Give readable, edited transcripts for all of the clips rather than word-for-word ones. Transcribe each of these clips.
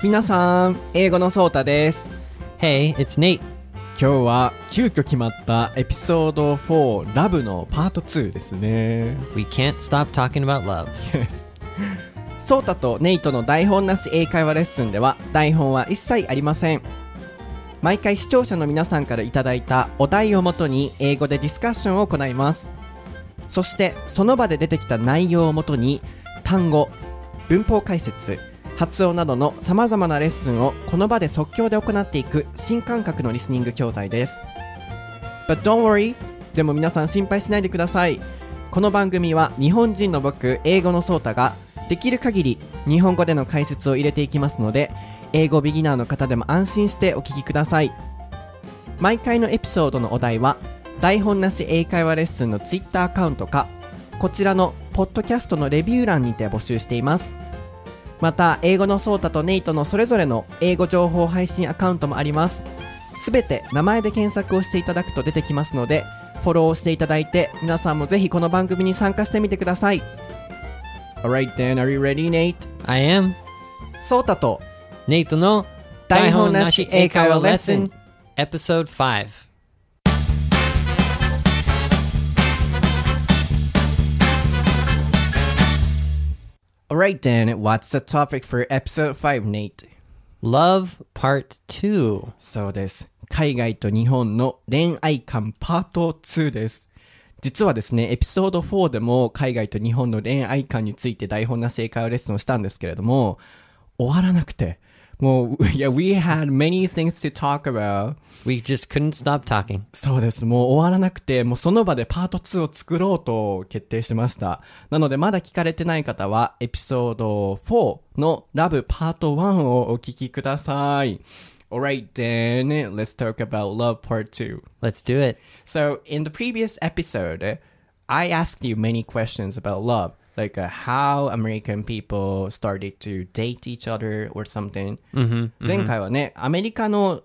皆さん、英語のSOTAです。Hey, it's Nate. 今日は急遽決まったエピソード4 Love のパート2ですね。We can't stop talking about love. Yes. SOTAとNateの台本なし英会話レッスンでは台本は一切ありません。毎回視聴者の皆さんからいただいたお題をもとに英語でディスカッションを行います。そしてその場で出てきた内容をもとに単語、文法解説、発音などのさまざまなレッスンをこの場で即興で行っていく新感覚のリスニング教材です。But don't worry! でも皆さん心配しないでください。この番組は日本人の僕、英語のSOTAができる限り日本語での解説を入れていきますので、英語ビギナーの方でも安心してお聞きください。毎回のエピソードのお題は台本なし英会話レッスンのツイッターアカウントかこちらのポッドキャストのレビュー欄にて募集しています。また英語のSOTAとNateのそれぞれの英語情報配信アカウントもあります。すべて名前で検索をしていただくと出てきますのでフォローしていただいて皆さんもぜひこの番組に参加してみてください。 Alright then, are you ready, Nate? I am. SOTAとNateの台本なし英会話レッスン Episode 5。Alright then, what's the topic for episode 5, Nate? Love part 2. そうです。海外と日本の恋愛観パート2です。実はですね、エピソード4でも海外と日本の恋愛観について台本なし英会話レッスンをしたんですけれども、終わらなくて。もう、yeah, we had many things to talk about. We just couldn't stop talking. そうです。もう終わらなくて、もうその場でパート2を作ろうと決定しました。なので、まだ聞かれてない方は、エピソード4の Love Part 1をお聞きください。Alright then, let's talk about Love Part 2. Let's do it. So, in the previous episode, I asked you many questions about love.Like how American people started to date each other or something. 前回はね、アメリカの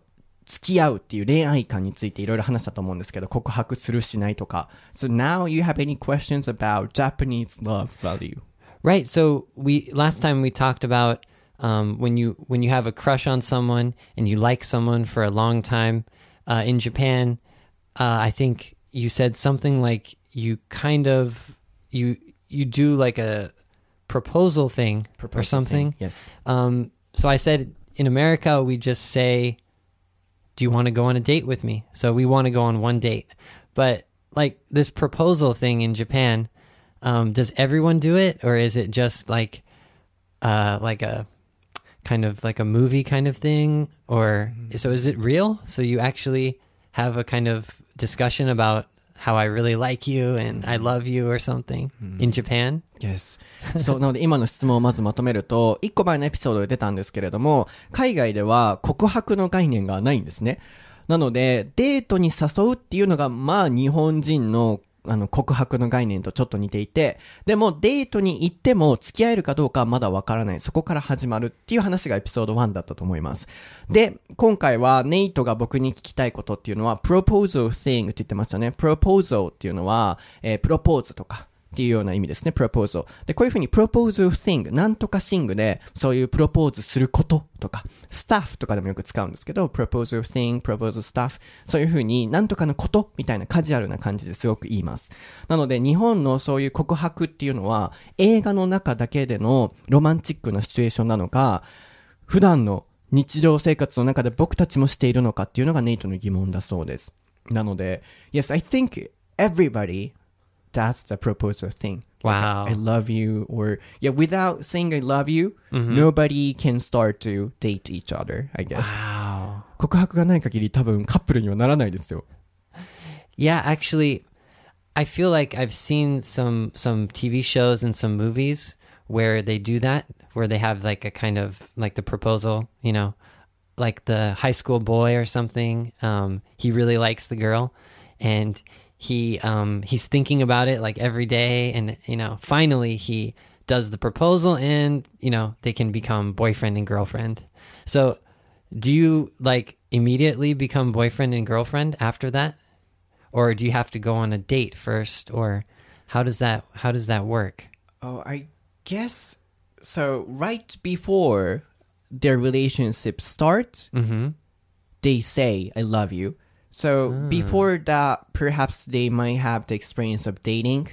付き合うっていう恋愛観についていろいろ話したと思うんですけど、告白するしないとか。So now you have any questions about Japanese love value? Right. So last time we talked about when you have a crush on someone and you like someone for a long time in Japan, I think you said something like you do like a proposal thing or something. Thing, yes. So I said in America, we just say, do you want to go on a date with me? So we want to go on one date. But like this proposal thing in Japan, does everyone do it? Or is it just like a kind of like a movie kind of thing? Or so is it real? So you actually have a kind of discussion about,How I really like you and I love you or something in Japan? Yes. そうなので今の質問をまずまとめると1個前のエピソードで出たんですけれども海外では告白の概念がないんですね。なのでデートに誘うっていうのがまあ日本人の告白の概念とちょっと似ていてでもデートに行っても付き合えるかどうかはまだわからないそこから始まるっていう話がエピソード1だったと思います。で今回はネイトが僕に聞きたいことっていうのはプロポーズを saying って言ってましたね。プロポーズっていうのは、プロポーズとかっていうような意味ですね。プロポーズをでこういうふうにプロポーズ thing なんとかシングでそういうプロポーズすることとかスタッフとかでもよく使うんですけどプロポーズ thing プロポーズスタッフそういうふうになんとかのことみたいなカジュアルな感じですごく言います。なので日本のそういう告白っていうのは映画の中だけでのロマンチックなシチュエーションなのか普段の日常生活の中で僕たちもしているのかっていうのがネイトの疑問だそうです。なので Yes, I think everybody That's the proposal thing. Wow. Like, I love you or yeah, without saying I love you, nobody can start to date each other, I guess. Wow. 告白がない限り多分カップルにはならないですよ。 Yeah, actually, I feel like I've seen some TV shows and some movies where they do that, where they have like a kind of like the proposal, you know, like the high school boy or something. He really likes the girl and he's thinking about it like every day and, you know, finally he does the proposal and, you know, they can become boyfriend and girlfriend. So do you like immediately become boyfriend and girlfriend after that? Or do you have to go on a date first? Or how does that work? Oh, I guess so right before their relationship starts, mm-hmm. they say, I love you. So before that, perhaps they might have the experience of dating.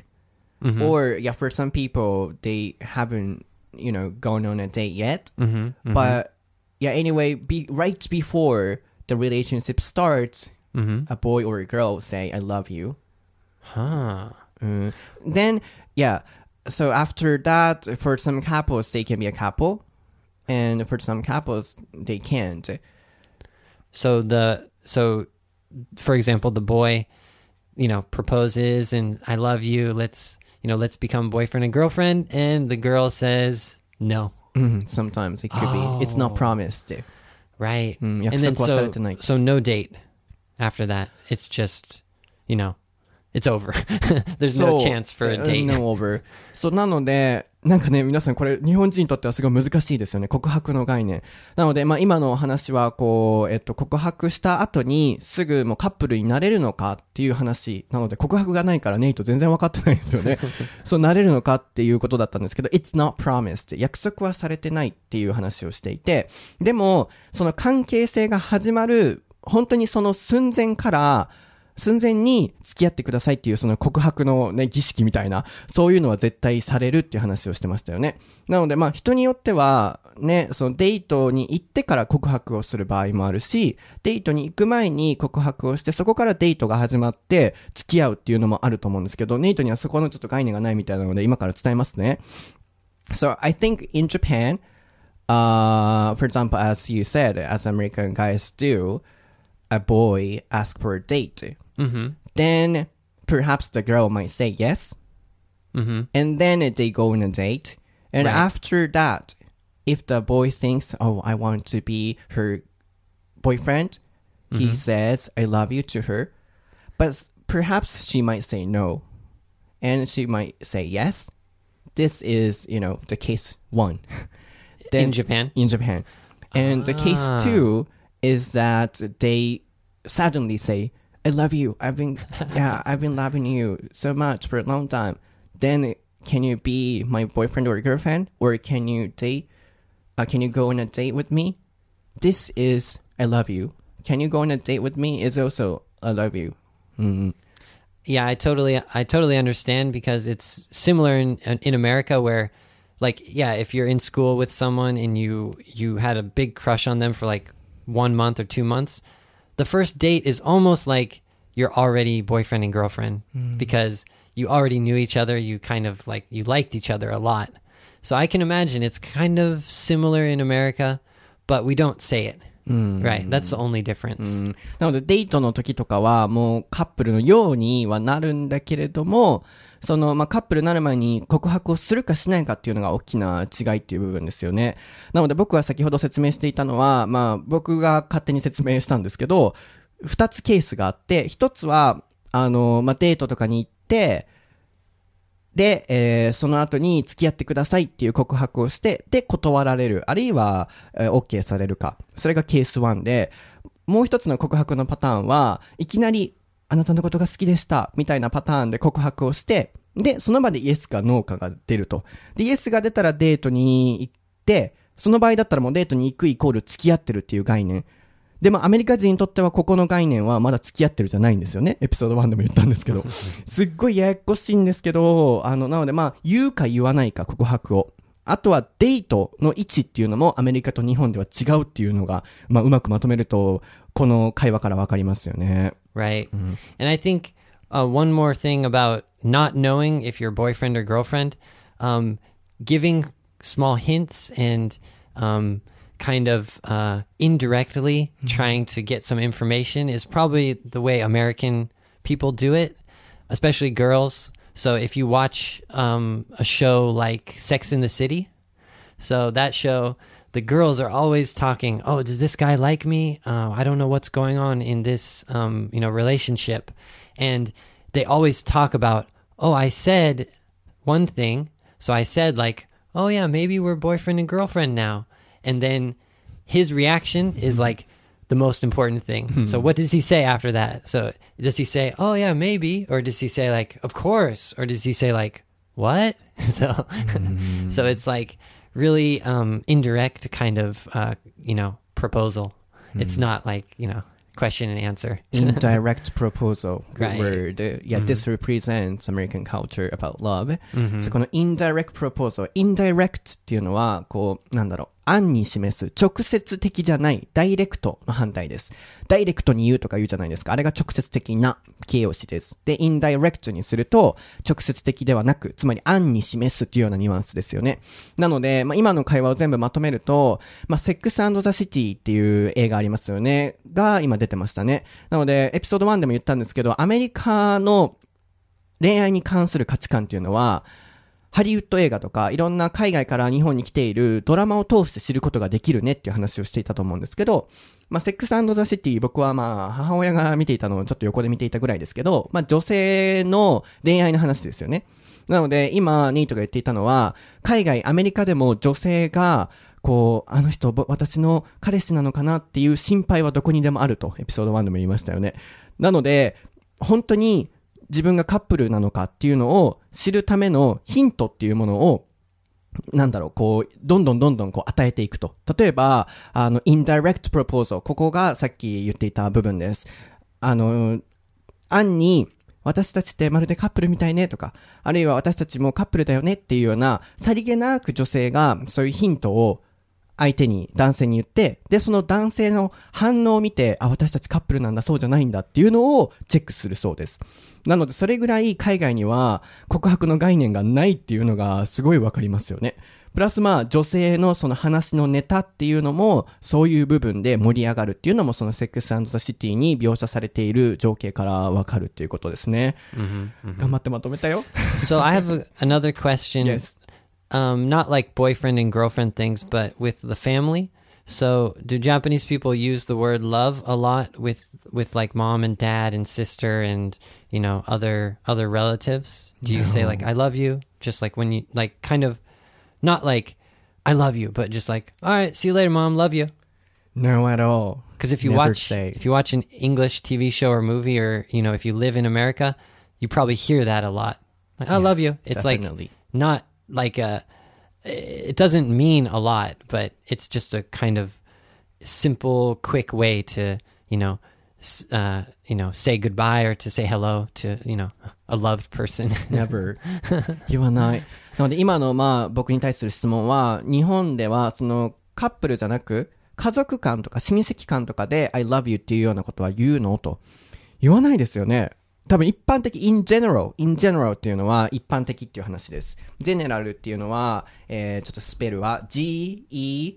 Mm-hmm. Or, yeah, for some people, they haven't, you know, gone on a date yet. Mm-hmm. Mm-hmm. But, yeah, anyway, right before the relationship starts, mm-hmm. a boy or a girl say, I love you. Huh. Then, yeah, so after that, for some couples, they can be a couple. And for some couples, they can't. So for example, the boy, you know, proposes and I love you. Let's become boyfriend and girlfriend. And the girl says no. Mm-hmm. Sometimes it could be. It's not promised. Right. Mm-hmm. And then so no date after that. It's just, you know, it's over. There's no chance for a date. No over. So なのでなんかね、皆さんこれ日本人にとってはすごい難しいですよね、告白の概念。なので、まあ、今のお話はこう、告白した後にすぐもうカップルになれるのかっていう話なので、告白がないからネイト全然分かってないですよね。そうなれるのかっていうことだったんですけど、 It's not promised、 約束はされてないっていう話をしていて、でもその関係性が始まる本当にその寸前に付き合ってくださいっていうその告白のね、儀式みたいな、そういうのは絶対されるっていう話をしてましたよね。なのでまあ人によってはね、そのデートに行ってから告白をする場合もあるし、デートに行く前に告白をしてそこからデートが始まって付き合うっていうのもあると思うんですけど、ネイトにはそこのちょっと概念がないみたいなので今から伝えますね。So I think in Japan, for example, as you said, as American guys do, a boy asks for a date.Mm-hmm. Then perhaps the girl might say yes, mm-hmm. and then they go on a date. And right. after that, if the boy thinks, "Oh, I want to be her boyfriend," mm-hmm. he says, "I love you" to her. But perhaps she might say no, and she might say yes. This is, you know, the case one. Then, in Japan, and the case two is that they suddenly say.I love you. I've been loving you so much for a long time. Then can you be my boyfriend or girlfriend? Or can you date? Can you go on a date with me? This is I love you. Can you go on a date with me? Is also I love you. Mm-hmm. Yeah, I totally understand, because it's similar in America where, like, yeah, if you're in school with someone and you had a big crush on them for like 1 month or 2 months.The first date is almost like you're already boyfriend and girlfriend because you already knew each other. You kind of like, you liked each other a lot. So I can imagine it's kind of similar in America, but we don't say it.Right. That's the only difference. なのでデートの時とかはもうカップルのようにはなるんだけれども、そのまあカップルになる前に告白をするかしないかっていうのが大きな違いっていう部分ですよね。なので僕は先ほど説明していたのは、まあ僕が勝手に説明したんですけど、2つケースがあって、1つはまあデートとかに行って。で、その後に付き合ってくださいっていう告白をして、で、断られる。あるいは、OK されるか。それがケース1で、もう一つの告白のパターンは、いきなり、あなたのことが好きでした、みたいなパターンで告白をして、で、その場でイエスかノーかが出ると。で、イエスが出たらデートに行って、その場合だったらもうデートに行くイコール付き合ってるっていう概念。でもアメリカ人にとってはここの概念はまだ付き合ってるじゃないんですよね。エピソード1でも言ったんですけど。すっごいややこしいんですけど、なのでまあ言うか言わないか告白を。あとはデートの位置っていうのもアメリカと日本では違うっていうのが、まあうまくまとめるとこの会話からわかりますよね。Right.、うん、And I think、one more thing about not knowing if you're boyfriend or girlfriend,、giving small hints and、kind of indirectly trying to get some information is probably the way American people do it, especially girls. So if you watch a show like Sex and the City, so that show, the girls are always talking, oh, does this guy like me? I don't know what's going on in this relationship. And they always talk about, oh, I said one thing. So I said like, oh, yeah, maybe we're boyfriend and girlfriend now.And then his reaction is like the most important thing. So what does he say after that? So does he say, oh yeah, maybe? Or does he say like, of course? Or does he say like, what? So it's like really indirect kind of, proposal. Mm. It's not like, question and answer. Indirect proposal word. Yeah, mm-hmm. This represents American culture about love. Mm-hmm. So この indirect proposal. Indirect っていうのは、こう、なんだろう。暗に示す直接的じゃないダイレクトの反対です。ダイレクトに言うとか言うじゃないですか。あれが直接的な形容詞です。でインダイレクトにすると直接的ではなく、つまり暗に示すっていうようなニュアンスですよね。なので、今の会話を全部まとめると、Sex and the City っていう映画ありますよねが今出てましたね。なのでエピソード1でも言ったんですけど、アメリカの恋愛に関する価値観っていうのはハリウッド映画とかいろんな海外から日本に来ているドラマを通して知ることができるねっていう話をしていたと思うんですけど、Sex and the City、僕は母親が見ていたのをちょっと横で見ていたぐらいですけど、女性の恋愛の話ですよね。なので今ネイトが言っていたのは、海外アメリカでも女性がこう、あの人私の彼氏なのかなっていう心配はどこにでもあるとエピソード1でも言いましたよね。なので本当に自分がカップルなのかっていうのを知るためのヒントっていうものを、どんどんこう与えていくと。例えば、インダイレクトプロポーザー、ここがさっき言っていた部分です。暗に私たちってまるでカップルみたいねとか、あるいは私たちもカップルだよねっていうような、さりげなく女性がそういうヒントを相手に、男性に言って、でその男性の反応を見て、あ、私たちカップルなんだ、そうじゃないんだっていうのをチェックするそうです。なのでそれぐらい海外には告白の概念がないっていうのがすごいわかりますよね。プラス女性のその話のネタっていうのもそういう部分で盛り上がるっていうのも、そのセックス&ザシティに描写されている情景からわかるっていうことですね。Mm-hmm. 頑張ってまとめたよ。So I have another question. Yes.Not like boyfriend and girlfriend things, but with the family. So do Japanese people use the word love a lot with like mom and dad and sister and, other relatives? Do you say like, I love you? Just like when you, like kind of, not like, I love you, but just like, all right, see you later, mom, love you. No, at all. Because if you watch an English TV show or movie or, if you live in America, you probably hear that a lot. Like, I love you. It's definitely. Like not...it doesn't mean a lot, but it's just a kind of simple, quick way to, say goodbye or to say hello to, a loved person. Never. 言わない。なので今の僕に対する質問は、日本ではそのカップルじゃなく家族間とか親戚間とかで I love you っていうようなことは言うのと、言わないですよね。多分一般的 in general っていうのは一般的っていう話です。general っていうのは、ちょっとスペルは general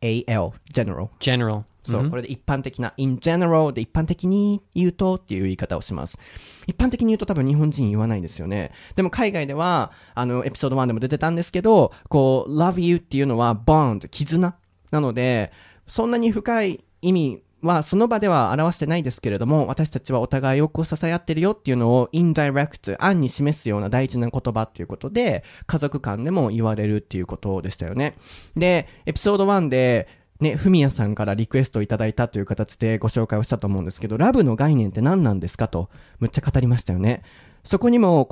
general そう、mm-hmm. これで一般的な in general で一般的に言うとっていう言い方をします。一般的に言うと多分日本人言わないんですよね。でも海外ではエピソード1でも出てたんですけど、こう love you っていうのは bond 絆なので、そんなに深い意味はその場では表してないですけれども、私たちはお互いをこう支え合ってるよっていうのをインダイレクト、暗に示すような大事な言葉っていうことで、家族間でも言われるっていうことでしたよね。でエピソード1でね、フミヤさんからリクエストをいただいたという形でご紹介をしたと思うんですけど、ラブの概念って何なんですかとむっちゃ語りましたよね。そこにも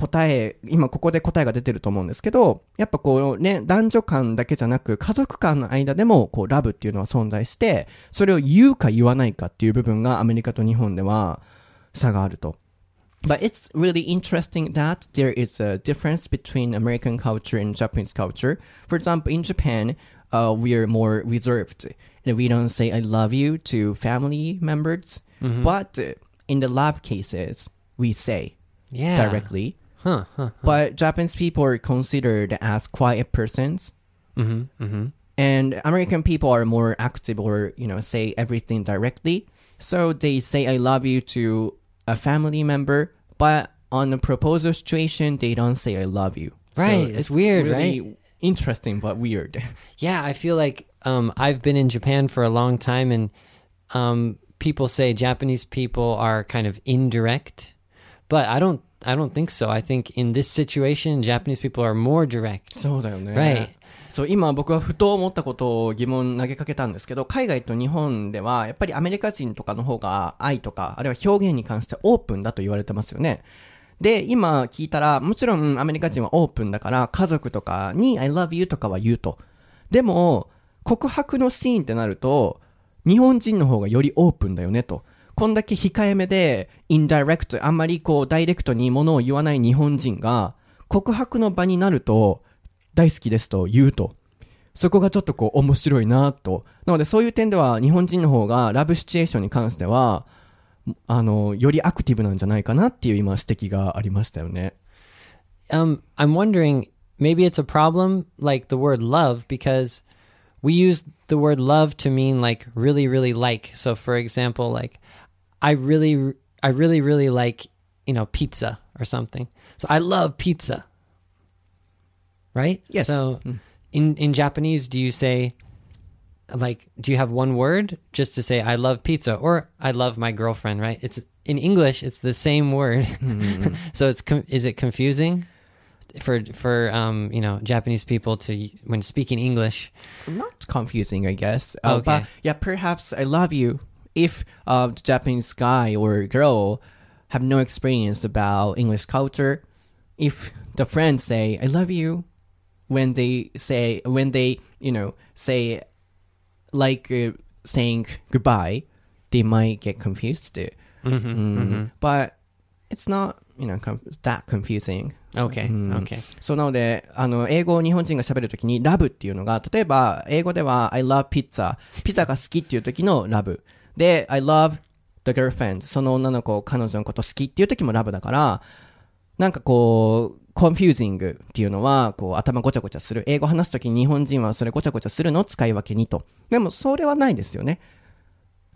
今ここで答えが出てると思うんですけど、やっぱこうね、男女間だけじゃなく家族間の間でもこうラブっていうのは存在して、それを言うか言わないかっていう部分がアメリカと日本では差があると。But it's really interesting that there is a difference between American culture and Japanese culture. For example, in Japan, we are more reserved. And we don't say I love you to family members. Mm-hmm. But in the love cases, we say.Yeah. Directly. Huh. But Japanese people are considered as quiet persons. Mm-hmm, mm-hmm. And American people are more active or, say everything directly. So they say I love you to a family member, but on a proposal situation, they don't say I love you. Right. So it's weird, really right? Interesting, but weird. Yeah, I feel like I've been in Japan for a long time, and people say Japanese people are kind of indirect.But I don't think so. I think in this situation, Japanese people are more direct. そうだよね。Right. そう、今僕はふと思ったことを疑問投げかけたんですけど、海外と日本ではやっぱりアメリカ人とかの方が愛とか、あるいは表現に関してオープンだと言われてますよね。で今聞いたら、もちろんアメリカ人はオープンだから家族とかに I love you とかは言うと。でも告白のシーンってなると日本人の方がよりオープンだよねと。こんだけ控えめでインダイレクト、あんまりこうダイレクトにものを言わない日本人が告白の場になると大好きですと言うと。そこがちょっとこう面白いなと。なのでそういう点では日本人の方がラブシチュエーションに関してはよりアクティブなんじゃないかなっていう今指摘がありましたよね。I'm wondering, maybe it's a problem like the word love because we use the word love to mean like really, really like. So for example, like I really, really like, you know, pizza or something. So I love pizza. Right? Yes. So in Japanese, do you say...Like, do you have one word just to say, I love pizza or I love my girlfriend, right? It's in English, it's the same word. Mm-hmm. So it's, is it confusing for you know, Japanese people to, when speaking English? Not confusing, I guess. Okay. But yeah, perhaps I love you if the Japanese guy or girl have no experience about English culture. If the friends say, I love you, when they, you know, say,Like saying goodbye, they might get confused too. Mm-hmm, mm-hmm. But it's not, you know, that confusing. Okay, okay. So なので英語を日本人が喋るときに love っていうのが、例えば英語では I love pizza、ピザが好きっていうときの love で I love the girlfriend、その女の子、彼女のこと好きっていうときも love だから、なんかこうconfusing っていうのはこう頭ごちゃごちゃする。英語話すときに日本人はそれごちゃごちゃするのを使い分けにと。でもそれはないですよね。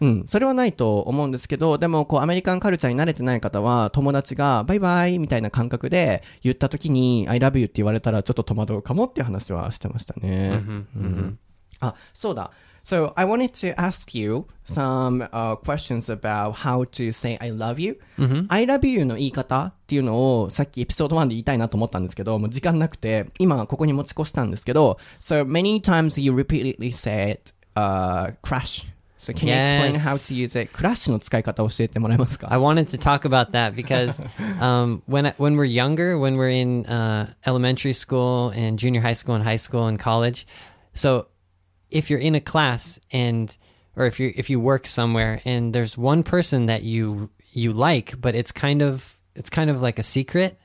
うん、それはないと思うんですけど、でもこうアメリカンカルチャーに慣れてない方は友達がバイバイみたいな感覚で言ったときに I love you って言われたらちょっと戸惑うかもっていう話はしてましたね。うん、あ、そうだ。So I wanted to ask you some questions about how to say I love you.、Mm-hmm. I love you の言い方っていうのをさっきエピソード1で言いたいなと思ったんですけど、もう時間なくて今ここに持ち越したんですけど、So many times you repeatedly said、crush. So can you、yes. explain how to use it? Crush の使い方を教えてもらえますか？ I wanted to talk about that because 、when we're younger, when we're in、elementary school and junior high school and high school and college, so...If you're in a class and, or if you work somewhere and there's one person that you like, but it's kind of like a secret.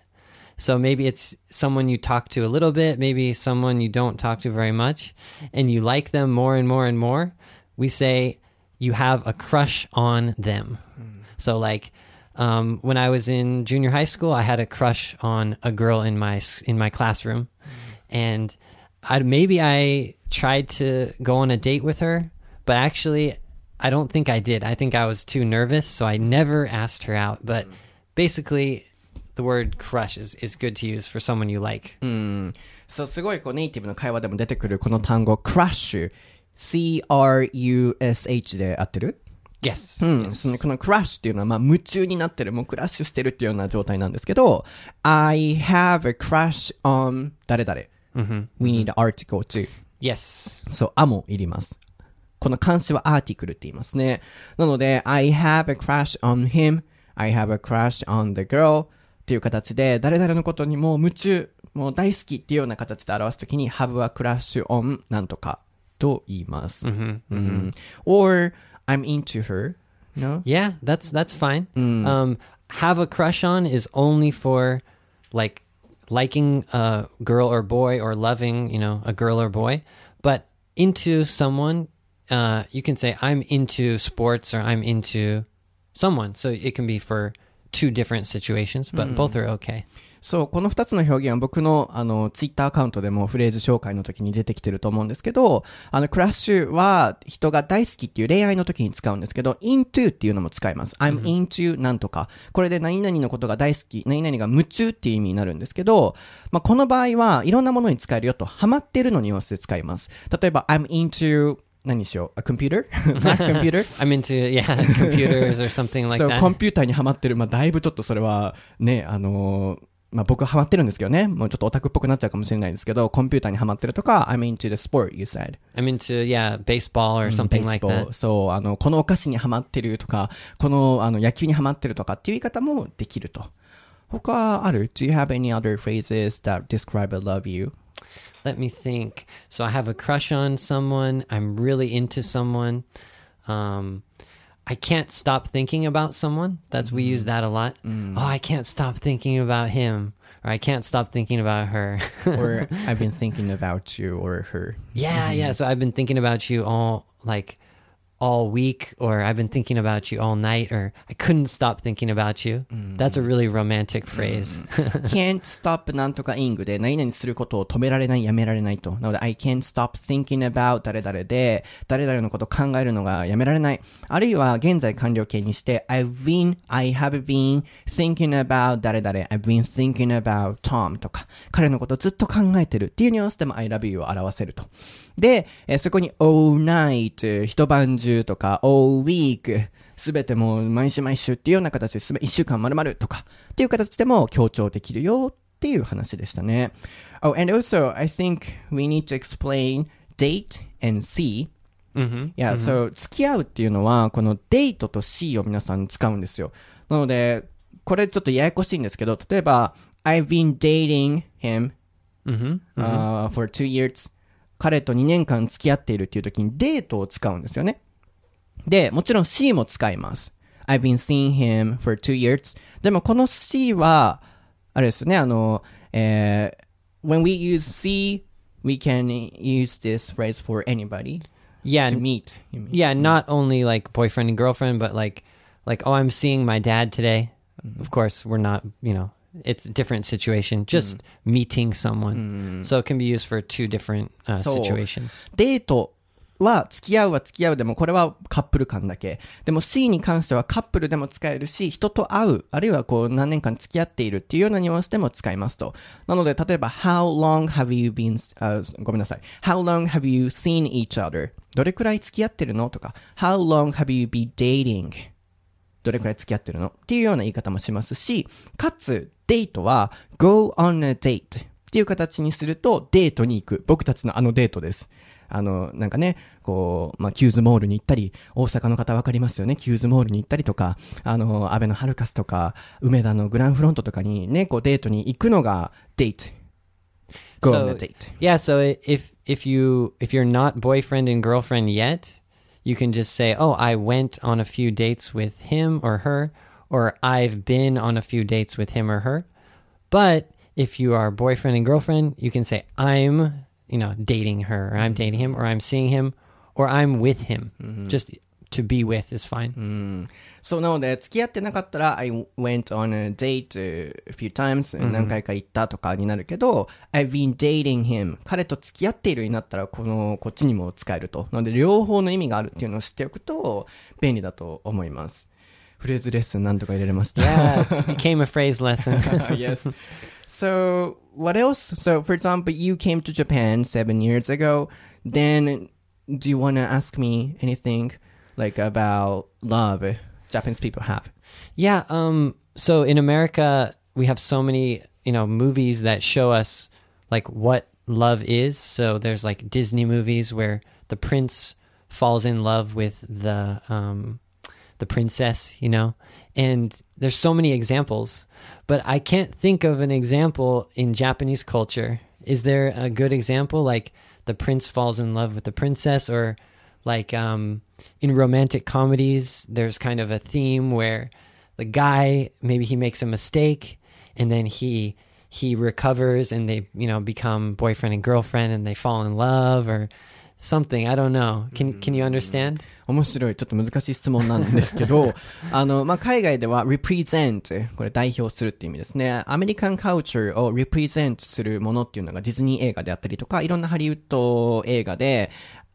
So maybe it's someone you talk to a little bit, maybe someone you don't talk to very much, and you like them more and more and more. We say you have a crush on them. Mm. So like when I was in junior high school, I had a crush on a girl in my classroom, and I tried to go on a date with her, but actually I don't think I did. I think I was too nervous, so I never asked her out. But basically the word crush is good to use for someone you like. そう、すごいこうネイティブの会話でも出てくるこの単語 crush、C-R-U-S-H で合ってる？Yes. うん、そのこのクラッシュっていうのは、まあ、夢中になってる、もうクラッシュしてるっていうような状態なんですけど、I have a crush on 誰々。Mm-hmm. We need an article too. Yes. So, あもいります。この漢詞はアーティクルって言いますね。なので、I have a crush on him. I have a crush on the girl. っていう形で、誰々のことにもう夢中、もう大好きっていうような形で表すときに、have a crush on なんとかと言います。Mm-hmm. Mm-hmm. Or, I'm into her. No? Yeah, that's fine.、have a crush on is only for, like,liking a girl or boy or loving, you know, a girl or boy. But into someone, you can say, I'm into sports or I'm into someone. So it can be for two different situations, but、both are okay.そう、この2つの表現は僕のツイッターアカウントでもフレーズ紹介の時に出てきてると思うんですけど、クラッシュは人が大好きっていう恋愛の時に使うんですけど、into っていうのも使います。 I'm into なんとか、これで何々のことが大好き、何々が夢中っていう意味になるんですけど、まあ、この場合はいろんなものに使えるよと、ハマってるのニュアンスで使います。例えば I'm into何しよう？A computer? Not computer? I'm into, yeah, computers or something like that. そう、コンピューターにハマってる、まあ、だいぶちょっとそれはね、まあ、僕ハマってるんですけどね、もうちょっとオタクっぽくなっちゃうかもしれないですけど、コンピューターにハマってるとか、I'm into the sport, you said. I'm into, yeah, baseball or something、like that. そう、このお菓子にハマってるとか、この野球にハマってるとかっていう言い方もできると。他ある？ Do you have any other phrases that describe I love you? Let me think. So I have a crush on someone. I'm really into someone. I can't stop thinking about someone. That's we use that a lot. Oh, I can't stop thinking about him. Or I can't stop thinking about her. Or I've been thinking about you or her. Yeah. So I've been thinking about you all week, or I've been thinking about you all night, or I couldn't stop thinking about you. That's a really romantic phrase. Can't stop なんとか ing で何々することを止められない、やめられないと。なので I can't stop thinking about 誰々で誰々のことを考えるのがやめられない。あるいは現在完了形にして I have been thinking about 誰々 I've been thinking about Tom とか彼のことをずっと考えてるっていうニュアンスでも I love you を表せると。で、そこに all night 一晩中とか all week すべてもう毎週毎週っていうような形で1週間丸々とかっていう形でも強調できるよっていう話でしたね。Oh, and also I think we need to explain date and see. Yeah, so 付き合うっていうのはこの date と see を皆さん使うんですよ。なのでこれちょっとややこしいんですけど、例えば I've been dating him for 2 years. 彼と2年間付き合っているっていう時にデートを使うんですよね。で、もちろん C も使います。I've been seeing him for 2 years. でもこの C は、あれですね、when we use C, we can use this phrase for anybody to meet. Yeah, not only like boyfriend and girlfriend, but like, oh, I'm seeing my dad today. Of course, we're not, you know, it's a different situation, just meeting someone. So it can be used for two different situations. デートは付き合うでもこれはカップル間だけでも C に関してはカップルでも使えるし、人と会うあるいはこう何年間付き合っているっていうようなニュアンスでも使いますと。なので例えば How long have you seen each other? どれくらい付き合ってるのとか How long have you been dating? どれくらい付き合ってるのっていうような言い方もしますし、かつデートは Go on a date っていう形にするとデートに行く、僕たちのあのデートです。なんかね、こう、キューズモールに行ったり、大阪の方わかりますよね、キューズモールに行ったりとか、阿部のハルカスとか、梅田のグランフロントとかにね、こうデートに行くのがデート。Go on a date. Yeah, so if you're not boyfriend and girlfriend yet, you can just say, oh, I went on a few dates with him or her, or I've been on a few dates with him or her. But if you are boyfriend and girlfriend, you can say, I'm...You know, dating her, or I'm dating him, or I'm seeing him, or I'm with him.、Just to be with is fine.、So, なので、付き合ってなかったら、I went on a date a few times,、何回か行ったとかになるけど、I've been dating him. 彼と付き合っているになったら、こっちにも使えると。なので、両方の意味があるっていうのを知っておくと、便利だと思います。フレーズレッスンなんとか入れれました。Yeah, it became a phrase lesson. Yes. So, what else? So, for example, you came to Japan 7 years ago. Then, do you want to ask me anything like about love Japanese people have? Yeah. So, in America, we have so many, you know, movies that show us like what love is. So, there's like Disney movies where the prince falls in love with the princess, you know, and there's so many examples, but I can't think of an example in Japanese culture. Is there a good example? Like the prince falls in love with the princess, or like, in romantic comedies, there's kind of a theme where the guy, maybe he makes a mistake and then he recovers and they, you know, become boyfriend and girlfriend and they fall in love or something, I don't know. Can you understand? 面白い。ちょっと難しい質問なんですけど、海外では represent、これ代表するっていう意味ですね。アメリカンカルチャーを represent するものっていうのがディズニー映画であったりとか、いろんなハリウッド映画で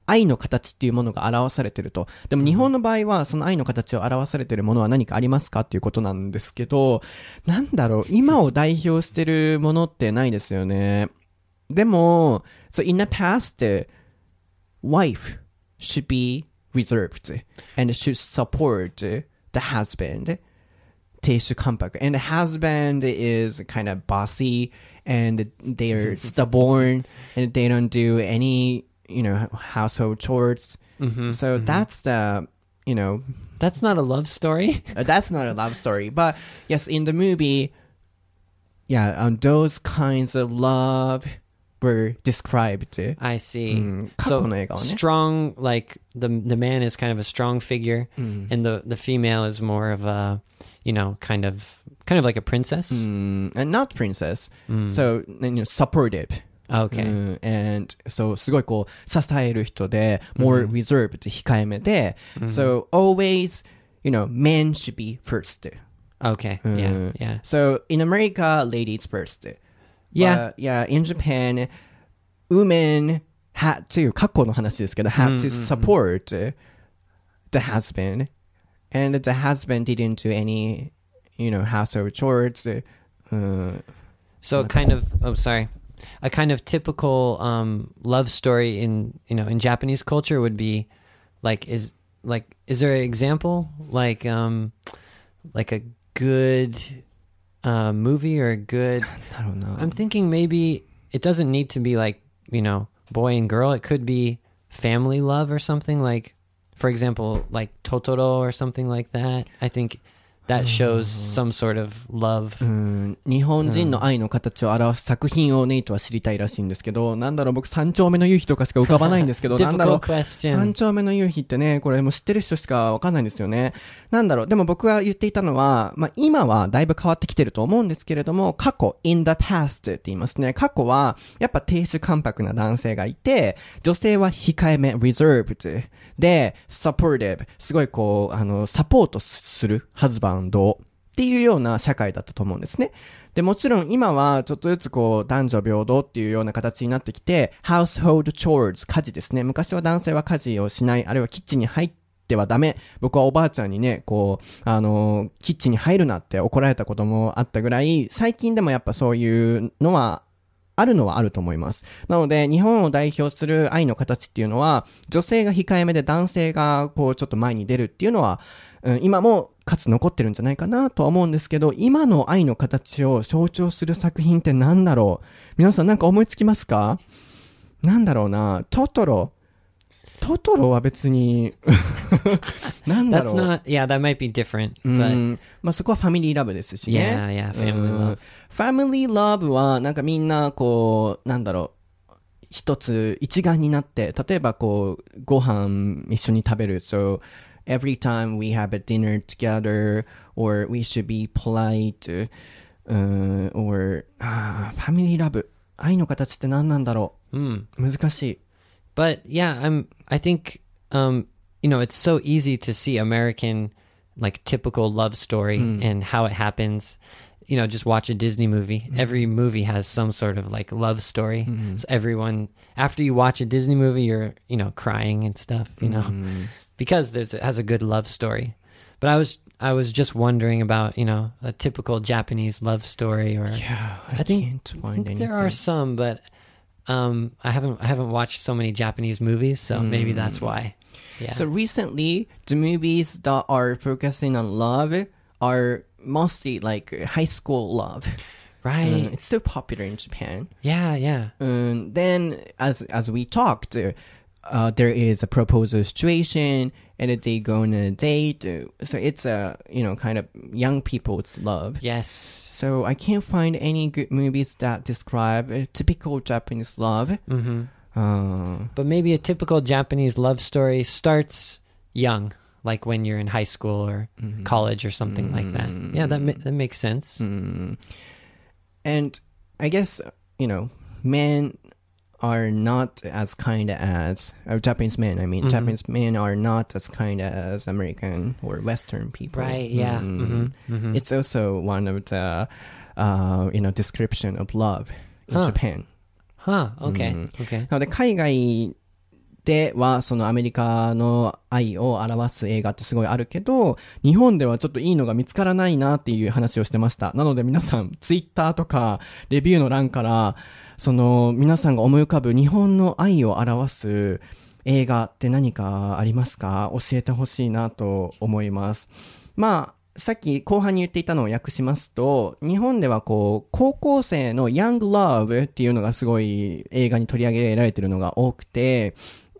愛の形っていうものが表されてると。でも日本の場合はその愛の形を表されてるものは何かありますかっていうことなんですけど、なんだろう、今を代表してるものってないですよね。でも、so in the past,Wife should be reserved and should support the husband. 亭主関白 and the husband is kind of bossy and they're stubborn and they don't do any, you know, household chores. So that's the, you know, that's not a love story. But yes, in the movie those kinds of love were described. I see.、So strong, like the man is kind of a strong figure、and the female is more of a, you know, kind of like a princess.、And not princess.、So, you know, supportive.Okay.、and so すごいこう支える人で more reserved、控えめで、so always, you know, men should be first. Okay.、Yeah. So in America, ladies first. Yeah. But, yeah. In Japan, women had to 過去の話ですけど had to support the husband, and the husband didn't do any, you know, household chores.、So kind of. Oh, sorry.A kind of typical、love story in, you know, in Japanese culture would be like is there an example like a good movie or a good I don't know. I'm thinking maybe it doesn't need to be like, you know, boy and girl. It could be family love or something, like for example like Totoro or something like that. I think that shows some sort of love. 日本人の愛の形を表す作品をネイトは知りたいらしいんですけど、なんだろう、僕三丁目の夕日とかしか浮かばないんですけど、なんだろう、三丁目の夕日ってね、これもう知ってる人しかわかんないんですよね。なんだろう、でも僕が言っていたのは、まあ今はだいぶ変わってきてると思うんですけれども、過去 in the past って言いますね。過去はやっぱ亭主関白な男性がいて、女性は控えめ reserved で supportive すごいこうサポートするハズバンっていうような社会だったと思うんですね。でもちろん今はちょっとずつこう男女平等っていうような形になってきて、household chores 家事ですね。昔は男性は家事をしない、あるいはキッチンに入ってはダメ。僕はおばあちゃんにね、こうキッチンに入るなって怒られたこともあったぐらい、最近でもやっぱそういうのはあるのはあると思います。なので日本を代表する愛の形っていうのは、女性が控えめで男性がこうちょっと前に出るっていうのは、今もかつ残ってるんじゃないかなとは思うんですけど、今の愛の形を象徴する作品ってなんだろう。皆さんなんか思いつきますか？なんだろうな。トトロは別になんだろう。That's not. Yeah, that might be different. But まあそこはファミリーラブですしね。Yeah, family love. Family love はなんかみんなこうなんだろう。一つ一丸になって、例えばこうご飯一緒に食べる。So every time we have a dinner together, or we should be polite, or family love. 愛の形って何なんだろう。難しい。But yeah, I think, you know, it's so easy to see American, like, typical love story、and how it happens. You know, just watch a Disney movie.、Every movie has some sort of, like, love story.、So everyone, after you watch a Disney movie, you're, you know, crying and stuff, you know, because it has a good love story. But I was just wondering about, you know, a typical Japanese love story. Or, yeah, I think there are some, but...I haven't watched so many Japanese movies, so maybe that's why. Yeah. So recently, the movies that are focusing on love are mostly like high school love. Right. It's so popular in Japan. Yeah. And then as we talked, there is a proposal situation and they go on a date. So it's a, you know, kind of young people's love. Yes. So I can't find any good movies that describe a typical Japanese love. But maybe a typical Japanese love story starts young, like when you're in high school or college or something like that. Yeah, that makes sense. And I guess, you know, men...are not as kind as Japanese men. I mean,、Japanese men are not as kind as American or Western people. Right. Yeah. It's also one of the, you know, description of love in、Japan. Okay. Okay. なので海外ではそのアメリカの愛を表す映画ってすごいあるけど、日本ではちょっといいのが見つからないなっていう話をしてました。なので皆さんツイッターとかレビューの欄から。その皆さんが思い浮かぶ日本の愛を表す映画って何かありますか？教えてほしいなと思います。まあさっき後半に言っていたのを訳しますと、日本ではこう高校生のヤングラブっていうのがすごい映画に取り上げられてるのが多くて、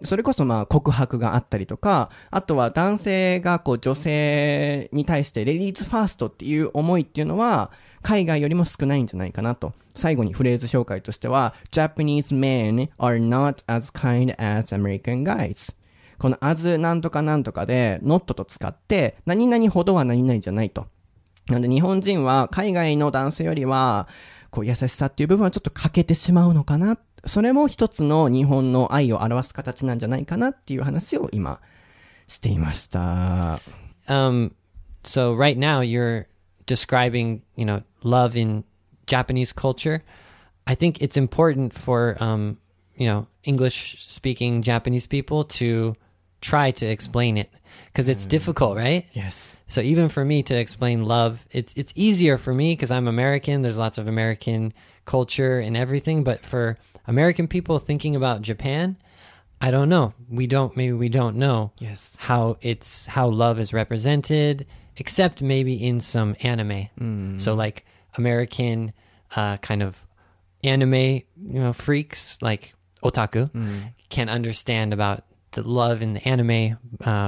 それこそまあ告白があったりとか、あとは男性がこう女性に対してレディーズファーストっていう思いっていうのは海外よりも少ないんじゃないかなと。最後にフレーズ紹介としては Japanese men are not as kind as American guys。 この as なんとかなんとかで not と使って何々ほどは何々じゃないと。なので日本人は海外の男性よりはこう優しさっていう部分はちょっと欠けてしまうのかな。それも一つの日本の愛を表す形なんじゃないかなっていう話を今していました。So right now you're describing, you know, love in Japanese culture. I think it's important for, you know, English-speaking Japanese people to try to explain it because it's difficult, right? Yes. So even for me to explain love, it's easier for me because I'm American. There's lots of American culture and everything. But for American people thinking about Japan, I don't know. Maybe we don't know how love is represented.Except maybe in some anime. Mm. So like American kind of anime, you know, freaks like otaku can understand about the love in the anime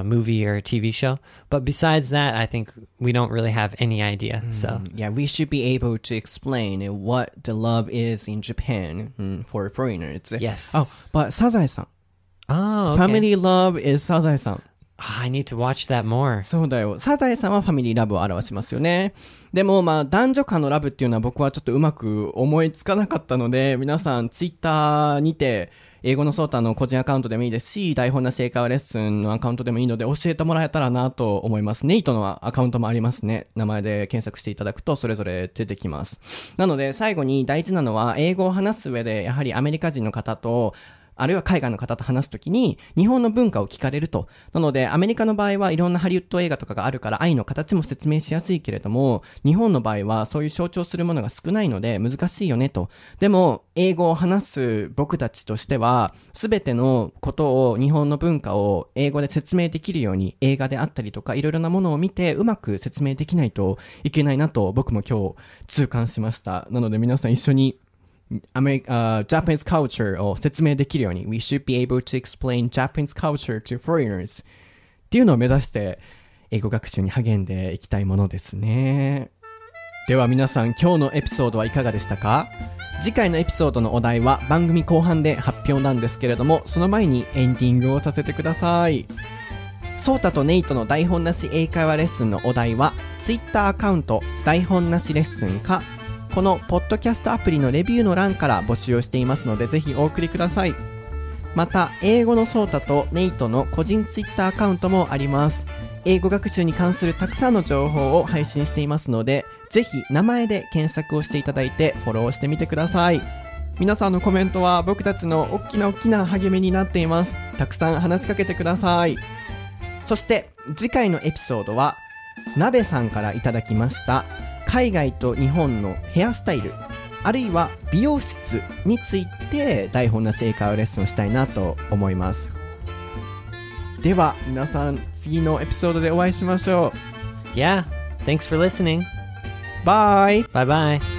movie or TV show. But besides that, I think we don't really have any idea. So yeah, we should be able to explain what the love is in Japan for foreigners. Yes. Oh, but Sazae-san. Oh, okay. Family love is Sazae-san.I need to watch that more. そうだよ。サザエさんはファミリーラブを表しますよね。でもまあ男女間のラブっていうのは僕はちょっとうまく思いつかなかったので、皆さんツイッターにて英語のソータの個人アカウントでもいいですし、台本なし英会話レッスンのアカウントでもいいので教えてもらえたらなと思います。ネイトのアカウントもありますね。名前で検索していただくとそれぞれ出てきます。なので最後に大事なのは英語を話す上でやはりアメリカ人の方とあるいは海外の方と話すときに日本の文化を聞かれると。なのでアメリカの場合はいろんなハリウッド映画とかがあるから愛の形も説明しやすいけれども、日本の場合はそういう象徴するものが少ないので難しいよねと。でも英語を話す僕たちとしては全てのことを、日本の文化を英語で説明できるように映画であったりとかいろいろなものを見てうまく説明できないといけないなと僕も今日痛感しました。なので皆さん一緒にJapanese culture を説明できるように We should be able to explain Japanese culture to foreigners っていうのを目指して英語学習に励んでいきたいものですね。では皆さん今日のエピソードはいかがでしたか？次回のエピソードのお題は番組後半で発表なんですけれども、その前にエンディングをさせてください。ソータとネイトの台本なし英会話レッスンのお題は Twitter アカウント台本なしレッスンかこのポッドキャストアプリのレビューの欄から募集をしていますのでぜひお送りください。また英語のソータとネイトの個人ツイッターアカウントもあります。英語学習に関するたくさんの情報を配信していますのでぜひ名前で検索をしていただいてフォローしてみてください。皆さんのコメントは僕たちの大きな励みになっています。たくさん話しかけてください。そして次回のエピソードはなべさんからいただきました海外と日本のヘアスタイルあるいは美容室について台本なし英会話レッスンをしたいなと思います。では皆さん次のエピソードでお会いしましょう。Yeah, thanks for listening. Bye. Bye bye.